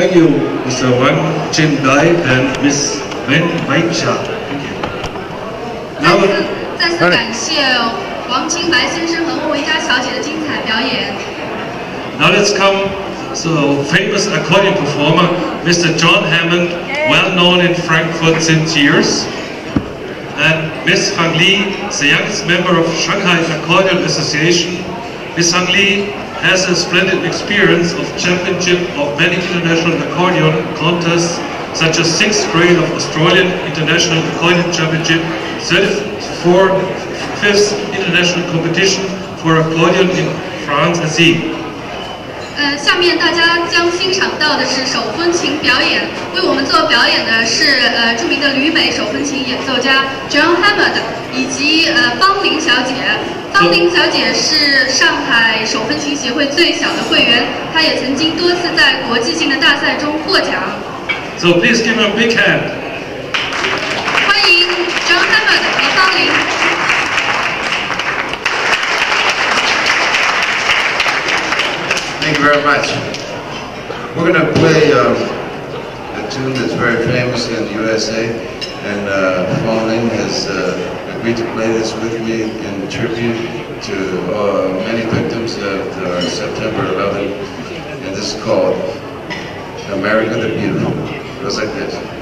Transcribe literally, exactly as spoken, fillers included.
Thank you, Mister Wang Jin Dai and Miss Wen Mai-Chia. Thank you. Now, 再次感谢王清白先生和莫维嘉小姐的精彩表演。Now let's come to famous accordion performer Mister John Hammond, well known in Frankfurt since years, and Miss Fang Li, the youngest member of Shanghai Accordion Association. Miss Fang Li has a splendid experience of championship of many international accordion contests, such as sixth grade of Australian International Accordion Championship, thirty-fourth International Competition for Accordion in France at sea. 呃，下面大家将欣赏到的是手风琴表演。为我们做表演的是呃著名的旅美手风琴演奏家 John Hammond 以及呃方玲小姐。方玲小姐是上海手风琴协会最小的会员，她也曾经多次在国际性的大赛中获奖。So please give her a big hand. 欢迎 John Hammond 和方玲。 Thank you very much. We're going to play um, a tune that's very famous in the U S A, and uh, Fang Ling has uh, agreed to play this with me in tribute to uh, many victims of uh, September eleventh, and this is called America the Beautiful. It goes like this.